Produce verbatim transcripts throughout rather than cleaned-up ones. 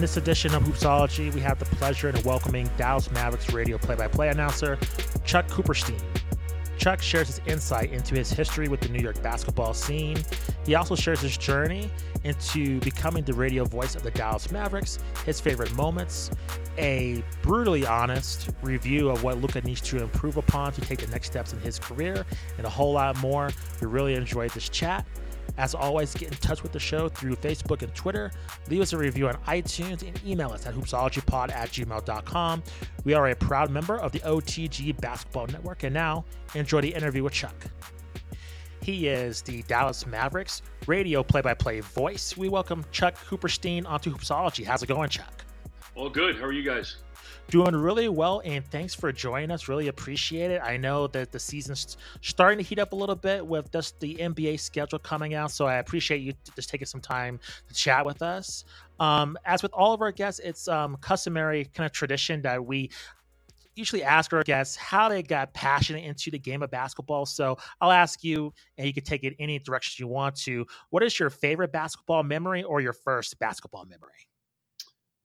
In this edition of Hoopsology, we have the pleasure in welcoming Dallas Mavericks radio play-by-play announcer Chuck Cooperstein. Chuck shares his insight into his history with the New York basketball scene. He also shares his journey into becoming the radio voice of the Dallas Mavericks, his favorite moments, a brutally honest review of what Luka needs to improve upon to take the next steps in his career, and a whole lot more. We really enjoyed this chat. As always, get in touch with the show through Facebook and Twitter. Leave us a review on iTunes and email us at hoopsologypod at gmail dot com. We are a proud member of the O T G Basketball Network, and now enjoy the interview with Chuck. He is the Dallas Mavericks radio play-by-play voice. We welcome Chuck Cooperstein onto Hoopsology. How's it going, Chuck? All good. How are you guys? Doing really well, and thanks for joining us. Really appreciate it. I know that the season's starting to heat up a little bit with just the N B A schedule coming out, so I appreciate you just taking some time to chat with us. Um, as with all of our guests, it's um, customary kind of tradition that we usually ask our guests how they got passionate into the game of basketball. So I'll ask you, and you can take it any direction you want to, what is your favorite basketball memory or your first basketball memory?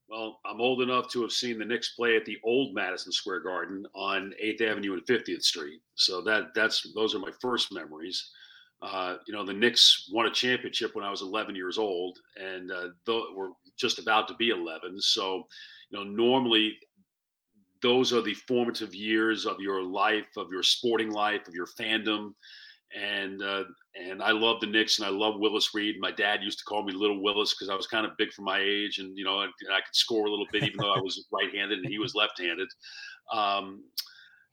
Well, I'm old enough to have seen the Knicks play at the old Madison Square Garden on eighth avenue and fiftieth street. So that that's those are my first memories. Uh, you know, the Knicks won a championship when I was eleven years old, and uh, th- we're just about to be eleven. So, you know, normally those are the formative years of your life, of your sporting life, of your fandom. And uh, and I love the Knicks, and I love Willis Reed. My dad used to call me Little Willis because I was kind of big for my age, and you know, and I could score a little bit, even though I was right-handed and he was left-handed. Um,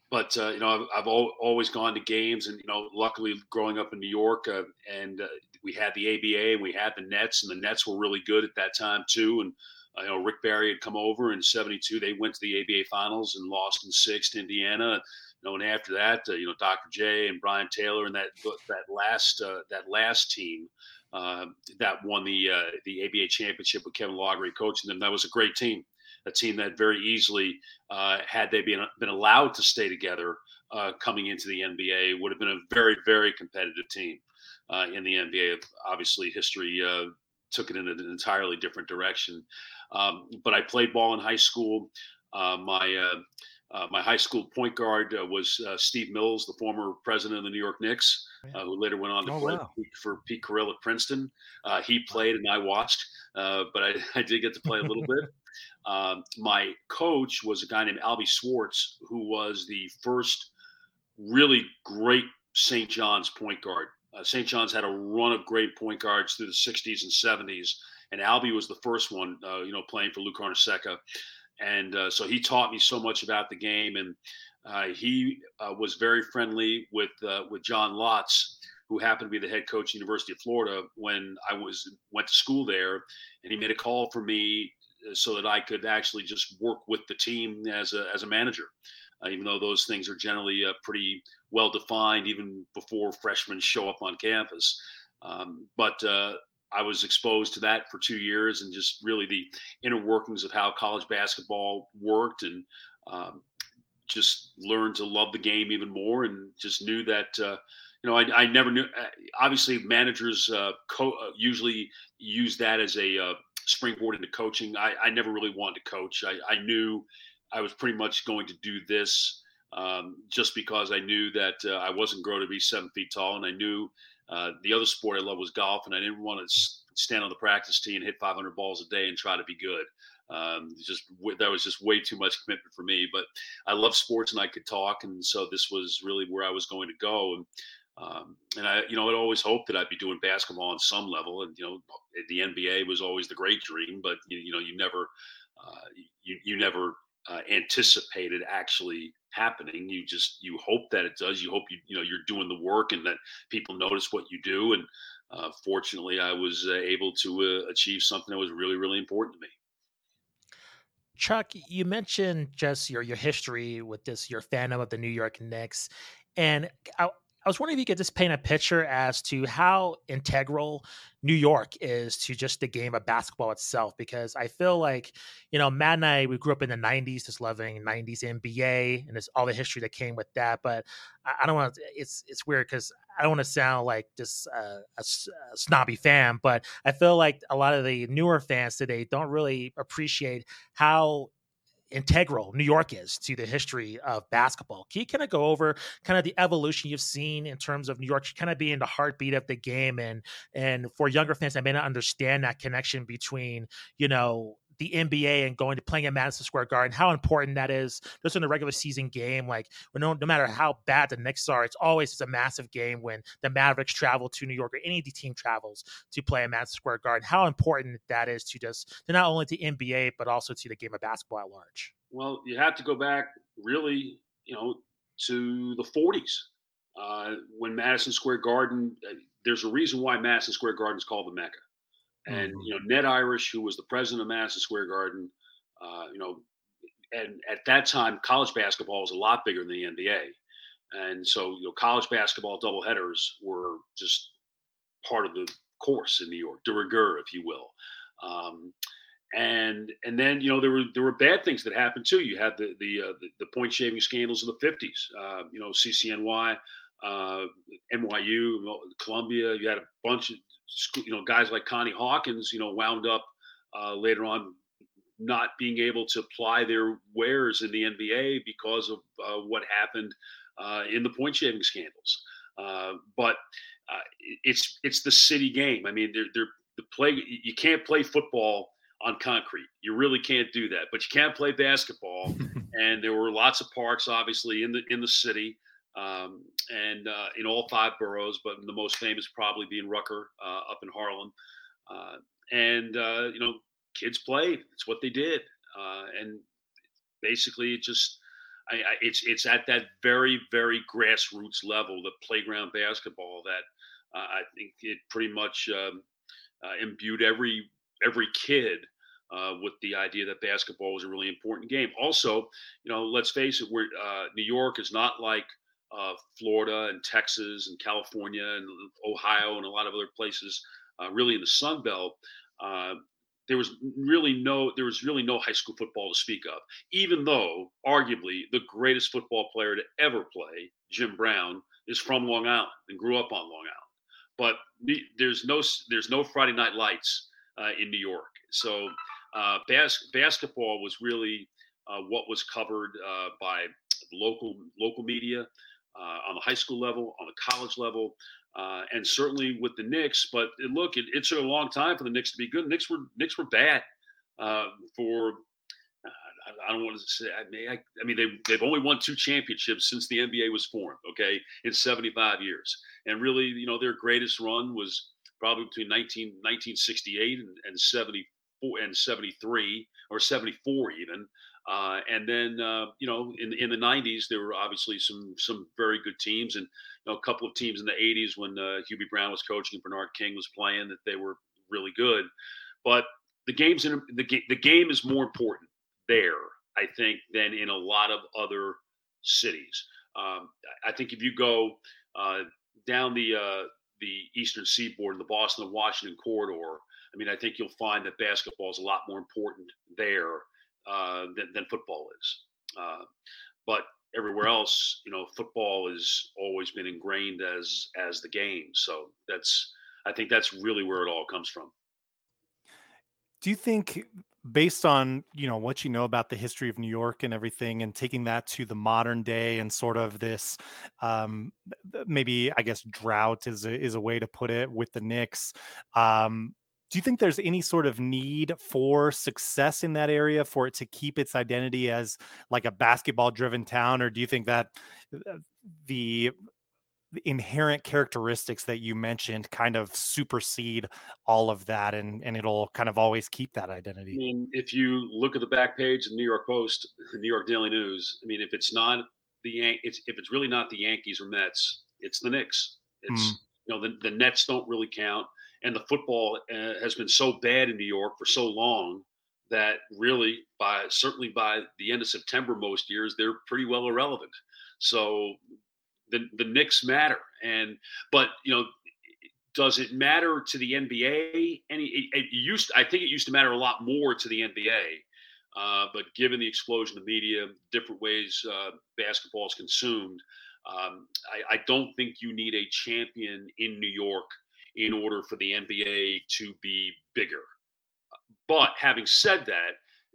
but uh, you know, I've, I've al- always gone to games, and you know, luckily growing up in New York, uh, and uh, we had the A B A and we had the Nets, and the Nets were really good at that time too. And you know, Rick Barry had come over in seventy-two. They went to the A B A finals and lost in six to Indiana. You know, and after that, uh, you know, Doctor J and Brian Taylor and that that last uh, that last team uh, that won the uh, the A B A championship with Kevin Loughery coaching them. That was a great team, a team that very easily, uh, had they been been allowed to stay together, uh, coming into the N B A, would have been a very, very competitive team uh, in the N B A. Obviously, history uh, took it in an entirely different direction. Um, but I played ball in high school. Uh, my uh, Uh, my high school point guard uh, was uh, Steve Mills, the former president of the New York Knicks, uh, who later went on to oh, play wow. for Pete Carrillo at Princeton. Uh, he played and I watched, uh, but I, I did get to play a little bit. Um, my coach was a guy named Albie Swartz, who was the first really great Saint John's point guard. Uh, Saint John's had a run of great point guards through the sixties and seventies, and Albie was the first one, uh, you know, playing for Luke Carnoseca. And uh, so he taught me so much about the game, and uh, he uh, was very friendly with uh, with John Lotz, who happened to be the head coach at University of Florida when I was went to school there, and he made a call for me so that I could actually just work with the team as a as a manager, uh, even though those things are generally uh, pretty well defined even before freshmen show up on campus. Um, but uh, I was exposed to that for two years and just really the inner workings of how college basketball worked, and um, just learned to love the game even more, and just knew that, uh, you know, I, I never knew, obviously managers uh, co- usually use that as a uh, springboard into coaching. I, I never really wanted to coach. I, I knew I was pretty much going to do this um, just because I knew that uh, I wasn't growing to be seven feet tall, and I knew Uh, the other sport I love was golf, and I didn't want to stand on the practice tee and hit five hundred balls a day and try to be good. Um, just that was just way too much commitment for me. But I love sports, and I could talk, and so this was really where I was going to go. And um, and I, you know, I'd always hoped that I'd be doing basketball on some level. And you know, the N B A was always the great dream, but you, you know, you never, uh, you you never uh, anticipated actually happening. You just, you hope that it does. You hope you, you know, you're doing the work and that people notice what you do. And uh, fortunately I was uh, able to uh, achieve something that was really, really important to me. Chuck, you mentioned just your, your history with this, your fandom of the New York Knicks. And I, I was wondering if you could just paint a picture as to how integral New York is to just the game of basketball itself, because I feel like, you know, Matt and I, we grew up in the nineties, just loving nineties N B A and all the history that came with that. But I, I don't want to, it's, it's weird because I don't want to sound like just uh, a, a snobby fan, but I feel like a lot of the newer fans today don't really appreciate how integral New York is to the history of basketball. Can you kind of go over kind of the evolution you've seen in terms of New York kind of being the heartbeat of the game, and and for younger fans that may not understand that connection between, you know, the N B A and going to playing at Madison Square Garden, how important that is just in the regular season game. Like, no, no matter how bad the Knicks are, it's always it's a massive game when the Mavericks travel to New York or any of the team travels to play at Madison Square Garden. How important that is to just to not only to N B A, but also to the game of basketball at large. Well, you have to go back really, you know, to the forties uh, when Madison Square Garden, uh, there's a reason why Madison Square Garden is called the Mecca. And, you know, Ned Irish, who was the president of Madison Square Garden, uh, you know, and at that time, college basketball was a lot bigger than the N B A. And so, you know, college basketball doubleheaders were just part of the course in New York, de rigueur, if you will. Um, and and then, you know, there were there were bad things that happened, too. You had the the uh, the, the point shaving scandals of the fifties, uh, you know, C C N Y, uh, N Y U, Columbia. You had a bunch of, you know, guys like Connie Hawkins, you know, wound up uh, later on not being able to apply their wares in the N B A because of uh, what happened uh, in the point shaving scandals. Uh, but uh, it's it's the city game. I mean, they're, they're the play. You can't play football on concrete. You really can't do that. But you can play basketball, and there were lots of parks, obviously, in the in the city. Um, and uh, in all five boroughs, but the most famous probably being Rucker uh, up in Harlem. Uh, and, uh, you know, kids played. It's what they did. Uh, and basically it just I, I, it's it's at that very, very grassroots level, the playground basketball, that uh, I think it pretty much um, uh, imbued every every kid Uh, with the idea that basketball was a really important game. Also, you know, let's face it, we're, uh, New York is not like Uh, Florida and Texas and California and Ohio and a lot of other places, uh, really in the Sun Belt. Uh, there was really no there was really no high school football to speak of, even though arguably the greatest football player to ever play, Jim Brown, is from Long Island and grew up on Long Island. But there's no there's no Friday Night Lights uh, in New York. So uh, bas- basketball was really uh, what was covered uh, by local local media. Uh, on the high school level, on the college level, uh, and certainly with the Knicks. But it, look, it, it took a long time for the Knicks to be good. Knicks were Knicks were bad uh, for uh, I don't want to say. I mean, I, I mean they they've only won two championships since the N B A was formed. Okay, in seventy-five years, and really, you know, their greatest run was probably between nineteen sixty-eight and, and seventy-four and seventy-three or seventy-four even. Uh, and then, uh, you know, in, in the nineties, there were obviously some some very good teams, and you know, a couple of teams in the eighties when uh, Hubie Brown was coaching and Bernard King was playing that they were really good. But the game's in, the, the game is more important there, I think, than in a lot of other cities. Um, I think if you go uh, down the uh, the Eastern Seaboard, the Boston and Washington corridor, I mean, I think you'll find that basketball is a lot more important there Uh, than, than football is. Uh, but everywhere else, you know, football has always been ingrained as as the game. So that's, I think that's really where it all comes from. Do you think, based on, you know, what you know about the history of New York and everything, and taking that to the modern day and sort of this, um, maybe, I guess, drought is a, is a way to put it with the Knicks, um, do you think there's any sort of need for success in that area for it to keep its identity as like a basketball driven town? Or do you think that the inherent characteristics that you mentioned kind of supersede all of that, and, and it'll kind of always keep that identity? I mean, if you look at the back page of the New York Post, the New York Daily News, I mean, if it's not the Yan- it's, if it's really not the Yankees or Mets, it's the Knicks. It's, mm. you know, the, the Nets don't really count. And the football uh, has been so bad in New York for so long that really, by certainly by the end of September most years, they're pretty well irrelevant. So the the Knicks matter, and but you know, does it matter to the N B A? Any it, it used, I think it used to matter a lot more to the N B A, uh, but given the explosion of media, different ways uh, basketball is consumed, Um, I, I don't think you need a champion in New York in order for the N B A to be bigger. But having said that,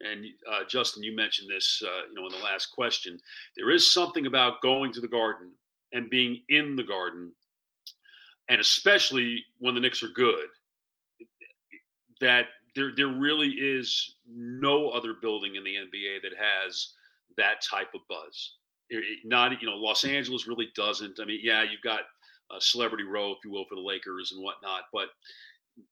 and uh, Justin, you mentioned this, uh, you know, in the last question, there is something about going to the Garden and being in the Garden, and especially when the Knicks are good, that there there really is no other building in the N B A that has that type of buzz. It, it not, you know, Los Angeles really doesn't. I mean, yeah, you've got a Celebrity Row, if you will, for the Lakers and whatnot, but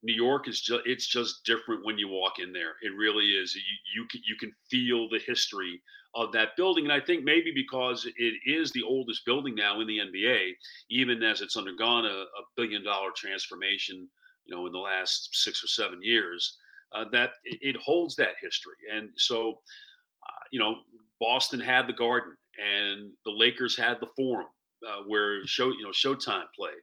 New York is just, it's just different when you walk in there. It really is. You, you can, you can feel the history of that building. And I think maybe because it is the oldest building now in the N B A, even as it's undergone a, a billion dollar transformation, you know, in the last six or seven years, uh, that it, it holds that history. And so, uh, you know, Boston had the Garden and the Lakers had the Forum, uh, where show, you know, Showtime played.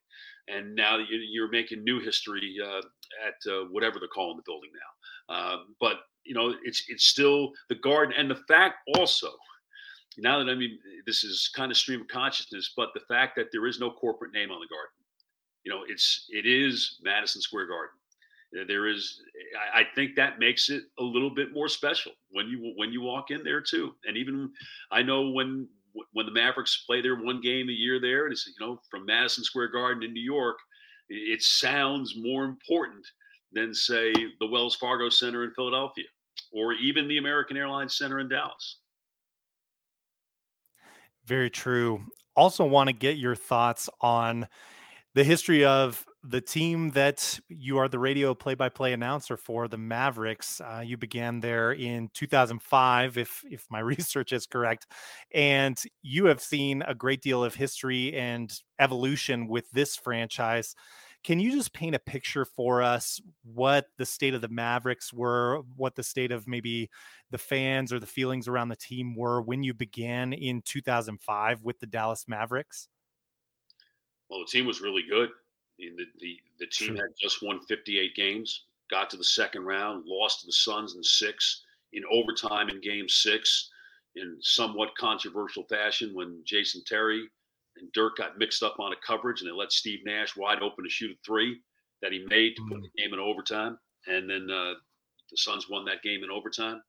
And now you're making new history uh, at uh, whatever they're calling the building now. Uh, but, you know, it's it's still the Garden. And the fact also, now that I mean, this is kind of stream of consciousness, but the fact that there is no corporate name on the Garden. You know, it's, it is Madison Square Garden. There is, I, I think that makes it a little bit more special when you, when you walk in there too. And even I know when, when the Mavericks play their one game a year there, and it's, you know, from Madison Square Garden in New York, it sounds more important than, say, the Wells Fargo Center in Philadelphia or even the American Airlines Center in Dallas. Very true. Also want to get your thoughts on the history of the team that you are the radio play-by-play announcer for, the Mavericks. Uh, you began there in two thousand five, if if my research is correct, and you have seen a great deal of history and evolution with this franchise. Can you just paint a picture for us what the state of the Mavericks were, what the state of maybe the fans or the feelings around the team were when you began in two thousand five with the Dallas Mavericks? Well, the team was really good. The, the, the team had just won fifty-eight games, got to the second round, lost to the Suns in six, in overtime in game six, in somewhat controversial fashion when Jason Terry and Dirk got mixed up on a coverage and they let Steve Nash wide open to shoot a three that he made to put the game in overtime. And then uh, the Suns won that game in overtime.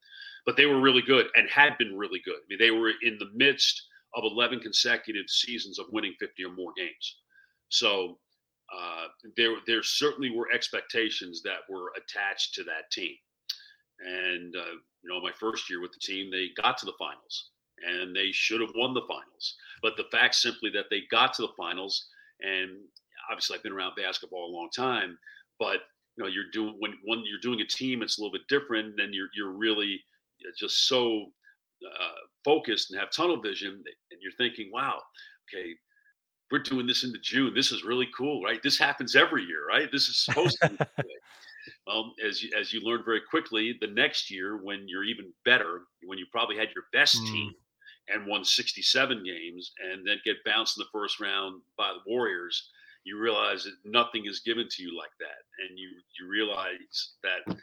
But they were really good and had been really good. I mean, they were in the midst of eleven consecutive seasons of winning fifty or more games. So uh, there, there certainly were expectations that were attached to that team. And, uh, you know, my first year with the team, they got to the finals and they should have won the finals. But the fact simply that they got to the finals, and obviously I've been around basketball a long time, but, you know, you're doing, when, when you're doing a team, it's a little bit different, and you're, you're really just so uh, focused and have tunnel vision. And you're thinking, wow, okay, we're doing this into June. This is really cool, right? This happens every year, right? This is supposed to be good. Um, as you, as you learn very quickly, the next year when you're even better, when you probably had your best mm. team and won sixty-seven games and then get bounced in the first round by the Warriors, you realize that nothing is given to you like that. And you, you realize that, you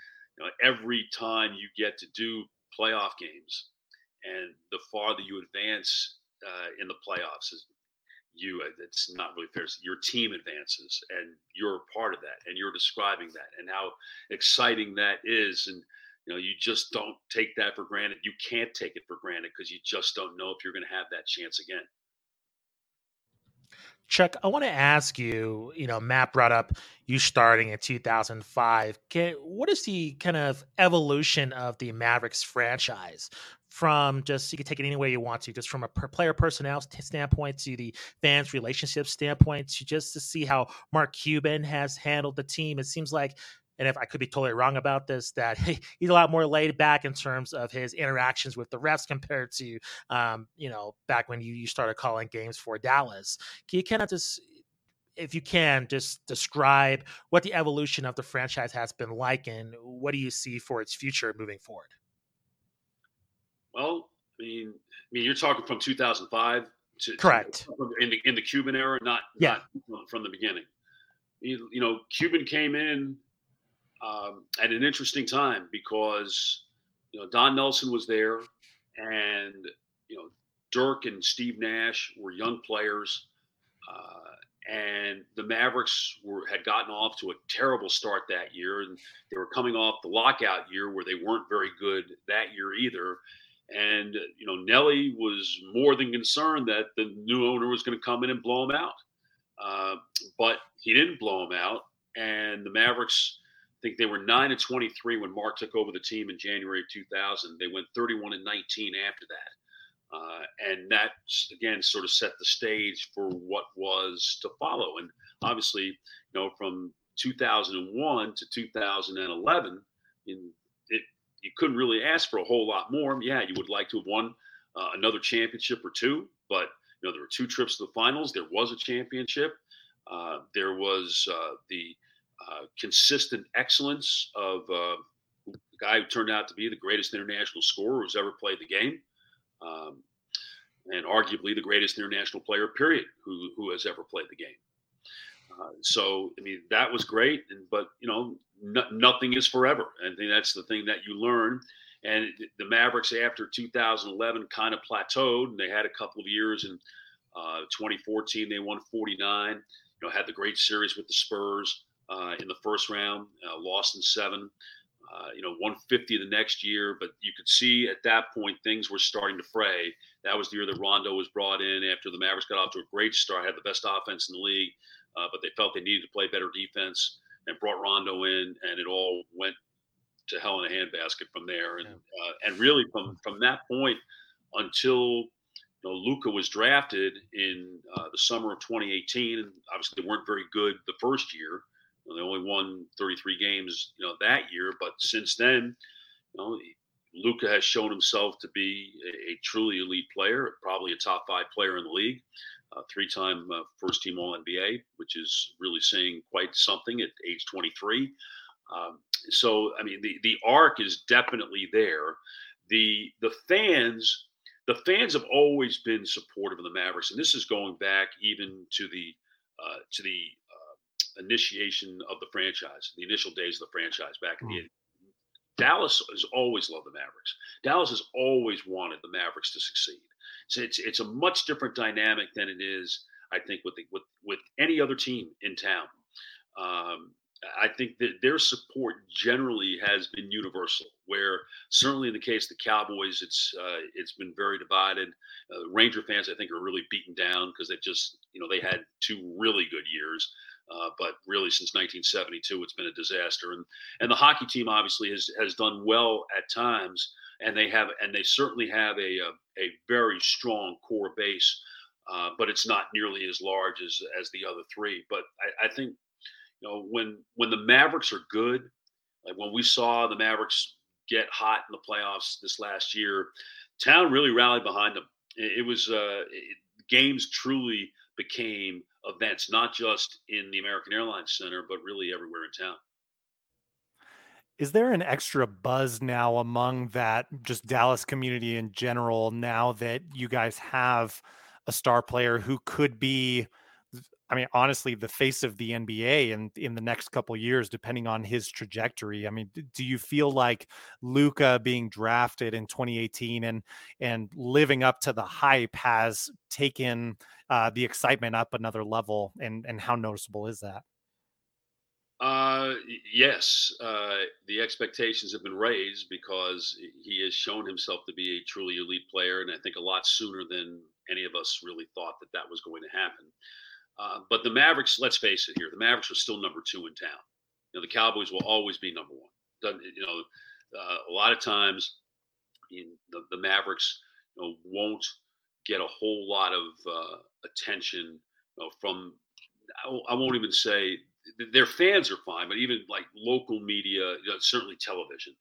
know, every time you get to do playoff games and the farther you advance uh, in the playoffs is, you, it's not really fair. Your team advances and you're a part of that and you're describing that and how exciting that is. And, you know, you just don't take that for granted. You can't take it for granted because you just don't know if you're going to have that chance again. Chuck, I want to ask you, you know, Matt brought up you starting in two thousand five. Can, what is the kind of evolution of the Mavericks franchise from just, you can take it any way you want to, just from a per player personnel standpoint to the fans relationship standpoint to just to see how Mark Cuban has handled the team? It seems like, and if I could be totally wrong about this, that hey, he's a lot more laid back in terms of his interactions with the refs compared to, um, you know, back when you, you started calling games for Dallas. Can you kind of just, if you can, just describe what the evolution of the franchise has been like and what do you see for its future moving forward? Well, I mean, I mean, you're talking from two thousand five to correct to, in the in the Cuban era, not, yeah. not from the beginning. You, you know, Cuban came in. Um, at an interesting time because, you know, Don Nelson was there and, you know, Dirk and Steve Nash were young players, uh, and the Mavericks were had gotten off to a terrible start that year, and they were coming off the lockout year where they weren't very good that year either. And, you know, Nelly was more than concerned that the new owner was going to come in and blow him out. Uh, but he didn't blow him out. And the Mavericks, I think they were nine and twenty-three when Mark took over the team in January of two thousand. They went thirty-one and nineteen after that. Uh, and that, again, sort of set the stage for what was to follow. And obviously, you know, from two thousand one to two thousand eleven, in you couldn't really ask for a whole lot more. Yeah, you would like to have won uh, another championship or two, but you know there were two trips to the finals. There was a championship. Uh, there was uh, the uh, consistent excellence of uh, the guy who turned out to be the greatest international scorer who's ever played the game, um, and arguably the greatest international player, period, who who has ever played the game. Uh, so, I mean, that was great, and, but, you know, no, nothing is forever. And I think that's the thing that you learn. And the Mavericks after two thousand eleven kind of plateaued, and they had a couple of years in uh, twenty fourteen. They won forty-nine, you know, had the great series with the Spurs uh, in the first round, uh, lost in seven, uh, you know, one fifty the next year. But you could see at that point things were starting to fray. That was the year that Rondo was brought in after the Mavericks got off to a great start, had the best offense in the league. Uh, but they felt they needed to play better defense and brought Rondo in, and it all went to hell in a handbasket from there. And yeah. uh, and really from, from that point until you know, Luka was drafted in uh, the summer of twenty eighteen, and obviously they weren't very good the first year. You know, they only won thirty-three games, you know, that year. But since then, you know, Luka has shown himself to be a, a truly elite player, probably a top five player in the league. Uh, three-time uh, first-team All N B A, which is really saying quite something at age twenty-three. Um, so, I mean, the, the arc is definitely there. The the fans, the fans have always been supportive of the Mavericks, and this is going back even to the uh, to the uh, initiation of the franchise, the initial days of the franchise back in the eighties. Dallas has always loved the Mavericks. Dallas has always wanted the Mavericks to succeed. So it's it's a much different dynamic than it is, I think, with the, with with any other team in town. Um, I think that their support generally has been universal. Where certainly in the case of the Cowboys, it's uh, it's been very divided. Uh, Ranger fans, I think, are really beaten down because they just you know they had two really good years, uh, but really since nineteen seventy-two, it's been a disaster. And and the hockey team obviously has has done well at times. And they have, and they certainly have a a, a very strong core base, uh, but it's not nearly as large as as the other three. But I, I think, you know, when when the Mavericks are good, like when we saw the Mavericks get hot in the playoffs this last year, town really rallied behind them. It, it was uh, it, games truly became events, not just in the American Airlines Center, but really everywhere in town. Is there an extra buzz now among that just Dallas community in general now that you guys have a star player who could be, I mean, honestly, the face of the N B A in, in the next couple of years, depending on his trajectory? I mean, do you feel like Luka being drafted in twenty eighteen and and living up to the hype has taken uh, the excitement up another level? And, and how noticeable is that? Uh, yes, uh, the expectations have been raised because he has shown himself to be a truly elite player, and I think a lot sooner than any of us really thought that that was going to happen. Uh, but the Mavericks, let's face it here, the Mavericks are still number two in town. You know, the Cowboys will always be number one. Doesn't, you know, uh, a lot of times in the, the Mavericks you know, won't get a whole lot of uh, attention you know, from, I won't even say their fans are fine, but even like local media, you know, certainly television,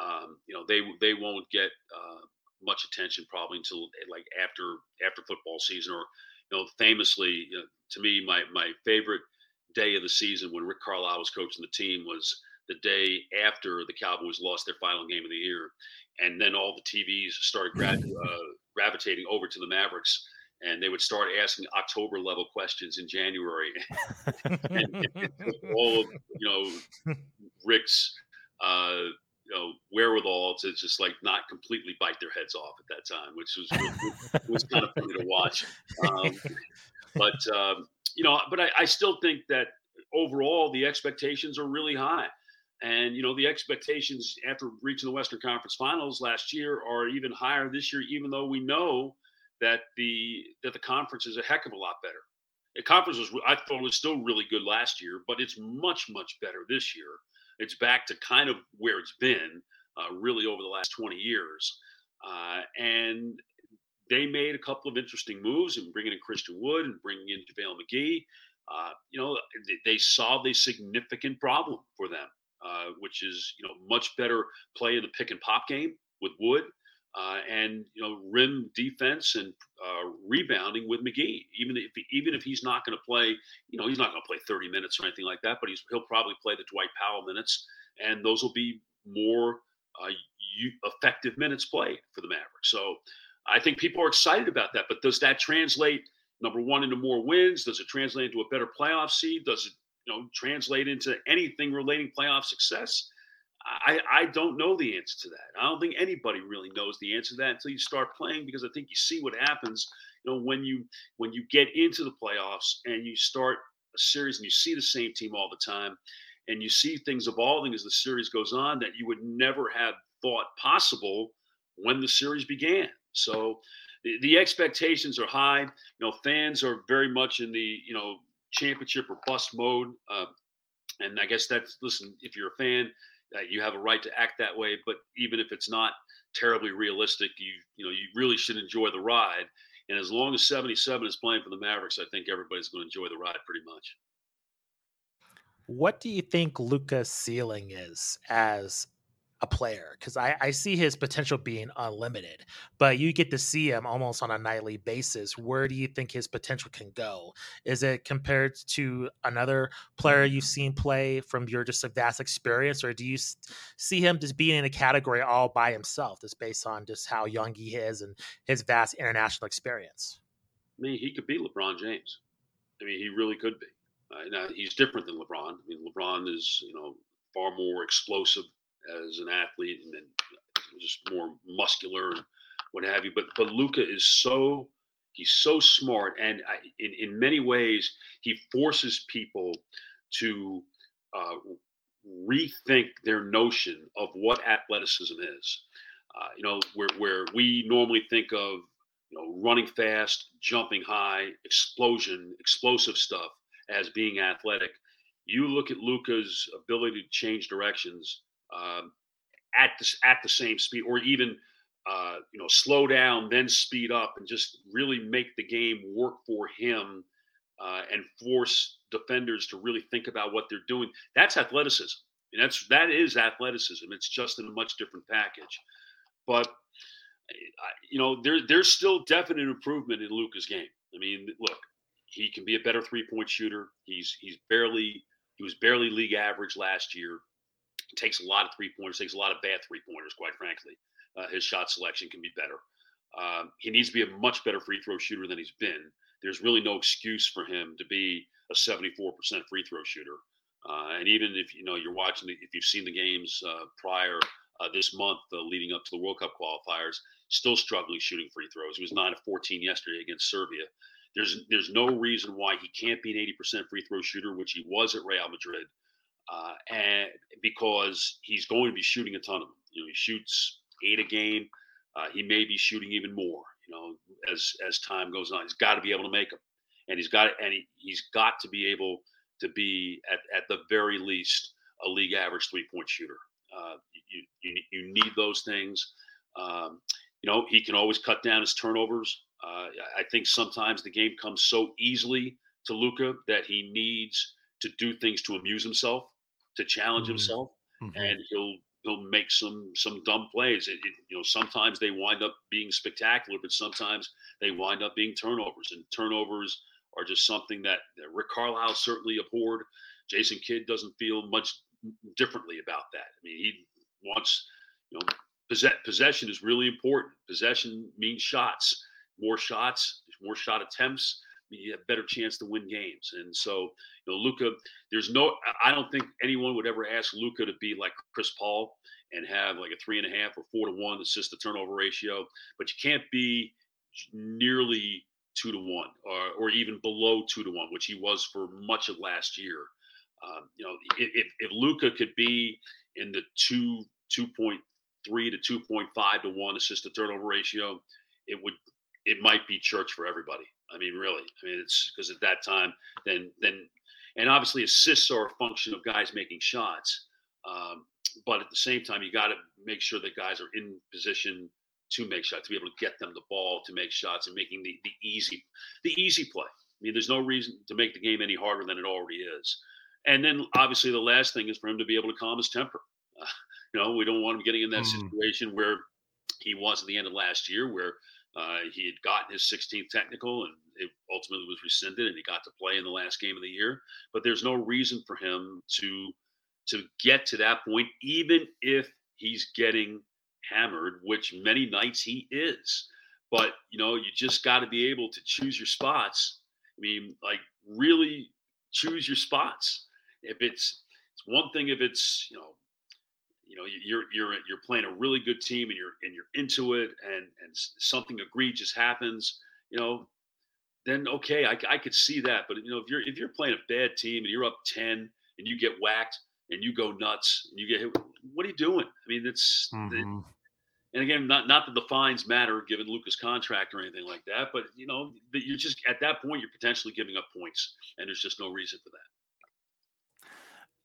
um, you know, they they won't get uh, much attention probably until like after after football season. Or, you know, famously, you know, to me, my my favorite day of the season when Rick Carlisle was coaching the team was the day after the Cowboys lost their final game of the year, and then all the T Vs started grav- uh, gravitating over to the Mavericks. And they would start asking October level questions in January. and, and all of, you know, Rick's uh, you know, wherewithal to just like not completely bite their heads off at that time, which was was kind of funny to watch. Um, but um, you know, but I, I still think that overall the expectations are really high. And, you know, the expectations after reaching the Western Conference Finals last year are even higher this year, even though we know that the that the conference is a heck of a lot better. The conference was, I thought, was still really good last year, but it's much, much better this year. It's back to kind of where it's been uh, really over the last twenty years. Uh, and they made a couple of interesting moves in bringing in Christian Wood and bringing in JaVale McGee. Uh, you know, they, they solved a significant problem for them. Uh, which is, you know, much better play in the pick and pop game with Wood uh, and, you know, rim defense and uh, rebounding with McGee. Even if he, even if he's not going to play, you know, he's not going to play thirty minutes or anything like that, but he's, he'll probably play the Dwight Powell minutes, and those will be more uh, effective minutes played for the Mavericks. So I think people are excited about that, but does that translate, number one, into more wins? Does it translate into a better playoff seed? Does it, you know, translate into anything relating playoff success? I, I don't know the answer to that. I don't think anybody really knows the answer to that until you start playing, because I think you see what happens, you know, when you when you get into the playoffs and you start a series and you see the same team all the time and you see things evolving as the series goes on that you would never have thought possible when the series began. So the, the expectations are high. You know, fans are very much in the, you know, championship or bust mode. Uh, and I guess that's, listen, if you're a fan, uh, you have a right to act that way. But even if it's not terribly realistic, you you know, you really should enjoy the ride. And as long as seventy-seven is playing for the Mavericks, I think everybody's going to enjoy the ride pretty much. What do you think Luka's ceiling is as a player? Because I, I see his potential being unlimited, but you get to see him almost on a nightly basis. Where do you think his potential can go? Is it compared to another player you've seen play from your just a vast experience, or do you see him just being in a category all by himself, just based on just how young he is and his vast international experience? I mean, he could be LeBron James. I mean, he really could be. Uh, now, he's different than LeBron. I mean, LeBron is, you know, far more explosive as an athlete and then just more muscular and what have you. But, but Luka is so, he's so smart. And I, in, in many ways, he forces people to uh, rethink their notion of what athleticism is. Uh, you know, where, where we normally think of, you know, running fast, jumping high, explosion, explosive stuff as being athletic. You look at Luka's ability to change directions Um, at the at the same speed, or even uh, you know, slow down, then speed up, and just really make the game work for him uh, and force defenders to really think about what they're doing. That's athleticism, and that's that is athleticism. It's just in a much different package. But you know, there there's still definite improvement in Luka's game. I mean, look, he can be a better three point shooter. He's he's barely he was barely league average last year. It takes a lot of three-pointers, takes a lot of bad three-pointers, quite frankly. Uh, his shot selection can be better. Um, he needs to be a much better free throw shooter than he's been. There's really no excuse for him to be a seventy-four percent free throw shooter. Uh, and even if, you know, you're watching, the, if you've seen the games uh, prior uh, this month uh, leading up to the World Cup qualifiers, still struggling shooting free throws. He was nine of fourteen yesterday against Serbia. There's, there's no reason why he can't be an eighty percent free throw shooter, which he was at Real Madrid. Uh, and because he's going to be shooting a ton of them. You know, he shoots eight a game. Uh, he may be shooting even more, you know, as, as time goes on. He's got to be able to make them. And he's got and he, he's got to be able to be, at, at the very least, a league average three-point shooter. Uh, you, you you need those things. Um, you know, he can always cut down his turnovers. Uh, I think sometimes the game comes so easily to Luka that he needs to do things to amuse himself, to challenge himself, mm-hmm. and he'll he'll make some some dumb plays. It, it, you know, sometimes they wind up being spectacular, but sometimes they wind up being turnovers. And turnovers are just something that, that Rick Carlisle certainly abhorred. Jason Kidd doesn't feel much differently about that. I mean, he wants, you know, possess, possession is really important. Possession means shots, more shots, more shot attempts. you have a better chance to win games. And so, you know, Luka, there's no, I don't think anyone would ever ask Luka to be like Chris Paul and have like a three and a half or four to one assist to turnover ratio, but you can't be nearly two to one or, or even below two to one, which he was for much of last year. Um, you know, if, if Luka could be in the two, two point three to two point five to one assist to turnover ratio, it would, it might be church for everybody. I mean, really, I mean, it's because at that time, then, then, and obviously assists are a function of guys making shots. Um, but at the same time, you got to make sure that guys are in position to make shots, to be able to get them the ball, to make shots and making the, the easy, the easy play. I mean, there's no reason to make the game any harder than it already is. And then obviously the last thing is for him to be able to calm his temper. Uh, you know, we don't want him getting in that mm. situation where he was at the end of last year, where uh, he had gotten his sixteenth technical and it ultimately was rescinded and he got to play in the last game of the year. But there's no reason for him to, to get to that point, even if he's getting hammered, which many nights he is. But, you know, you just got to be able to choose your spots. I mean, like really choose your spots. If it's, it's one thing, if it's, you know, you know, you're, you're, you're playing a really good team and you're, and you're into it and, and something egregious happens, you know, then, okay, I, I could see that. But, you know, if you're, if you're playing a bad team and you're up ten and you get whacked and you go nuts and you get hit, what are you doing? I mean, it's, mm-hmm. it, and again, not, not that the fines matter given Luka's contract or anything like that, but you know, that you're just at that point, you're potentially giving up points and there's just no reason for that.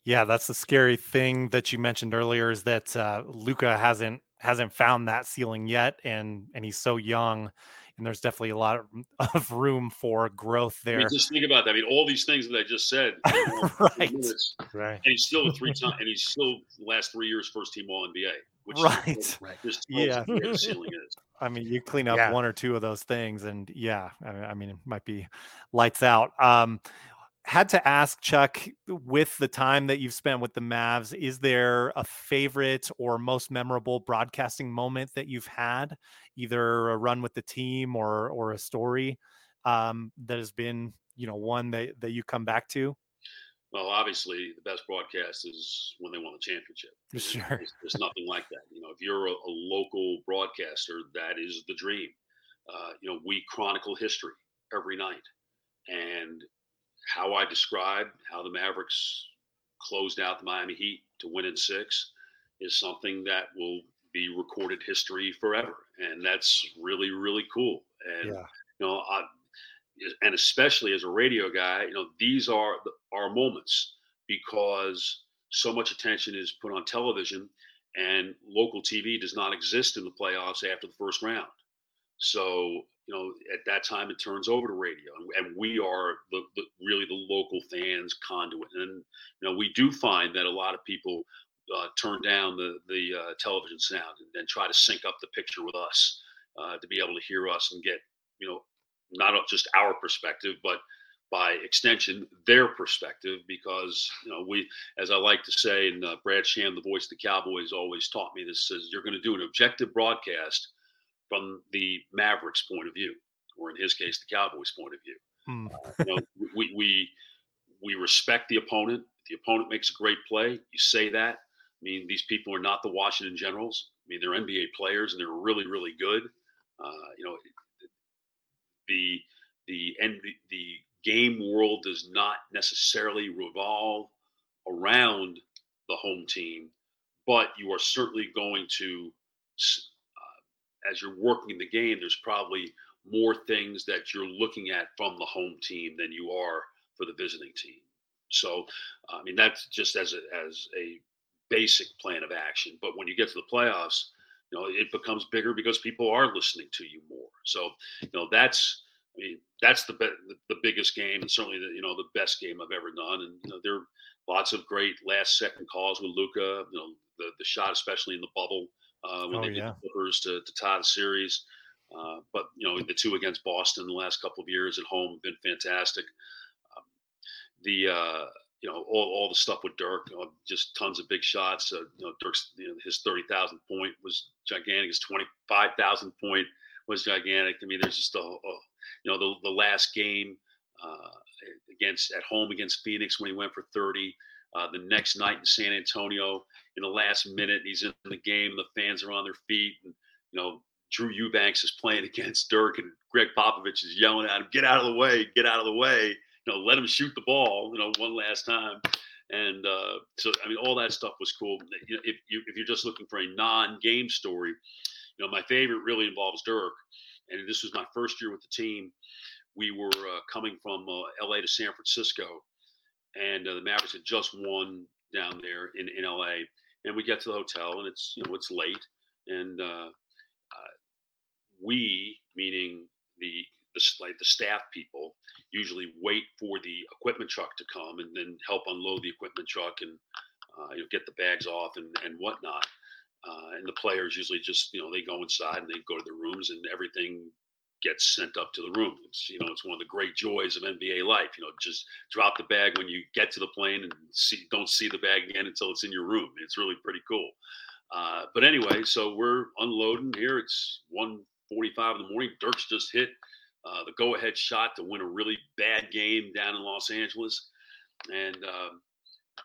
Yeah, that's the scary thing that you mentioned earlier is that uh, Luka hasn't hasn't found that ceiling yet, and and he's so young, and there's definitely a lot of, of room for growth there. I mean, just think about that. I mean, all these things that I just said. You know, right. Minutes, right. And he's still a three time, and he's still last three years first team All N B A. Which right. Is, right. Just yeah. Where the ceiling is. I mean, you clean up yeah. one or two of those things, and yeah, I mean, it might be lights out. Um, Had to ask, Chuck, with the time that you've spent with the Mavs, is there a favorite or most memorable broadcasting moment that you've had, either a run with the team or or a story um, that has been, you know, one that, that you come back to? Well, obviously, the best broadcast is when they won the championship. Sure. There's, there's nothing like that. You know, if you're a, a local broadcaster, that is the dream. Uh, you know, we chronicle history every night. And how I described how the Mavericks closed out the Miami Heat to win in six is something that will be recorded history forever. And that's really, really cool. And, yeah. you know, I, and especially as a radio guy, you know, these are our moments because so much attention is put on television and local T V does not exist in the playoffs after the first round. So, you know, at that time, it turns over to radio, and, and we are the, the really the local fans' conduit. And you know, we do find that a lot of people uh, turn down the the uh, television sound and, and try to sync up the picture with us uh, to be able to hear us and get, you know, not just our perspective, but by extension their perspective. Because you know, we, as I like to say, and uh, Brad Sham, the voice of the Cowboys, always taught me this: says you're going to do an objective broadcast from the Mavericks' point of view, or in his case, the Cowboys' point of view. Mm. uh, you know, we, we we respect the opponent. The opponent makes a great play. You say that. I mean, these people are not the Washington Generals. I mean, they're N B A players, and they're really, really good. Uh, you know, the the and the game world does not necessarily revolve around the home team, but you are certainly going to. As you're working the game, there's probably more things that you're looking at from the home team than you are for the visiting team. So, I mean, that's just as a, as a basic plan of action. But when you get to the playoffs, you know, it becomes bigger because people are listening to you more. So, you know, that's, I mean, that's the be- the biggest game and certainly, the, you know, the best game I've ever done. And you know, there are lots of great last second calls with Luka, you know, the, the shot, especially in the bubble. Uh, when oh, they did yeah. the Clippers to, to tie the series. Uh, but, you know, the two against Boston the last couple of years at home have been fantastic. Um, the, uh, you know, all, all the stuff with Dirk, you know, just tons of big shots. Uh, you know, Dirk's, you know, his thirty thousand point was gigantic. His twenty-five thousand point was gigantic. I mean, there's just a, a you know, the, the last game uh, against at home against Phoenix when he went for thirty. Uh, the next night in San Antonio, in the last minute, he's in the game. The fans are on their feet. And, you know, Drew Eubanks is playing against Dirk, and Greg Popovich is yelling at him, "Get out of the way! Get out of the way! You know, let him shoot the ball! You know, one last time." And uh, so, I mean, all that stuff was cool. You know, if, you, if you're just looking for a non-game story, you know, my favorite really involves Dirk. And this was my first year with the team. We were uh, coming from uh, L A to San Francisco, and uh, the Mavericks had just won down there in, in L A. And we get to the hotel, and it's, you know, it's late. And uh, uh, we, meaning the the, like the staff people, usually wait for the equipment truck to come and then help unload the equipment truck and uh, you know, get the bags off and, and whatnot. Uh, and the players usually just, you know, they go inside and they go to their rooms, and everything gets sent up to the room. It's, you know, it's one of the great joys of N B A life. You know, just drop the bag when you get to the plane and see, don't see the bag again until it's in your room. It's really pretty cool. Uh, but anyway, so we're unloading here. It's one forty-five in the morning. Dirk's just hit uh, the go-ahead shot to win a really bad game down in Los Angeles. And uh,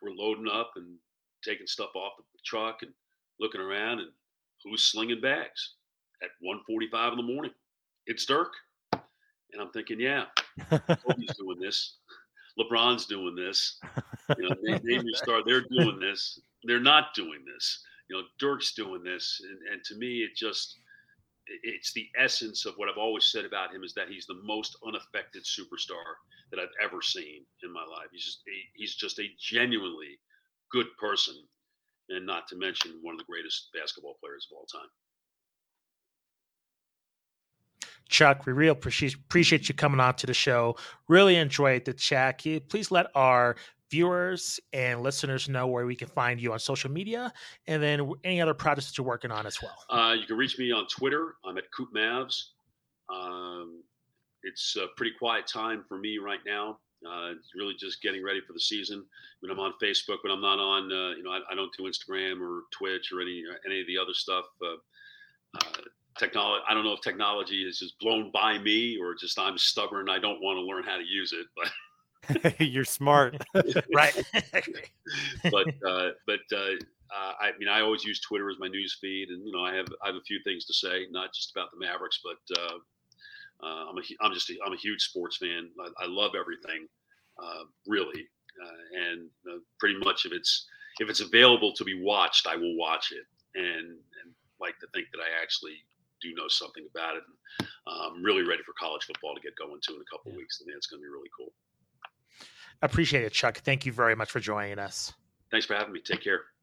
we're loading up and taking stuff off the truck and looking around, and who's slinging bags at one forty-five in the morning? It's Dirk. And I'm thinking, yeah, Kobe's doing this. LeBron's doing this. You know, name your star. They're doing this. They're not doing this. You know, Dirk's doing this. And, and to me, it just, it's the essence of what I've always said about him, is that he's the most unaffected superstar that I've ever seen in my life. He's just a, he's just a genuinely good person. And not to mention one of the greatest basketball players of all time. Chuck, we really appreciate you coming on to the show. Really enjoyed the chat. Please let our viewers and listeners know where we can find you on social media, and then any other projects that you're working on as well. Uh, you can reach me on Twitter. I'm at Coop Mavs. Um, it's a pretty quiet time for me right now. Uh, it's really just getting ready for the season. When I'm on Facebook, when I'm not on, uh, you know, I, I don't do Instagram or Twitch or any, or any of the other stuff. Uh, uh, technology. I don't know if technology is just blown by me, or just I'm stubborn. I don't want to learn how to use it, but you're smart, right? but, uh, but, uh, uh, I mean, I always use Twitter as my news feed, and, you know, I have, I have a few things to say, not just about the Mavericks, but, uh, Uh, I'm a, I'm just a, I'm a huge sports fan. I, I love everything, uh, really, uh, and uh, pretty much if it's if it's available to be watched, I will watch it, and, and like to think that I actually do know something about it. And, uh, I'm really ready for college football to get going too in a couple of weeks, and that's going to be really cool. I appreciate it, Chuck. Thank you very much for joining us. Thanks for having me. Take care.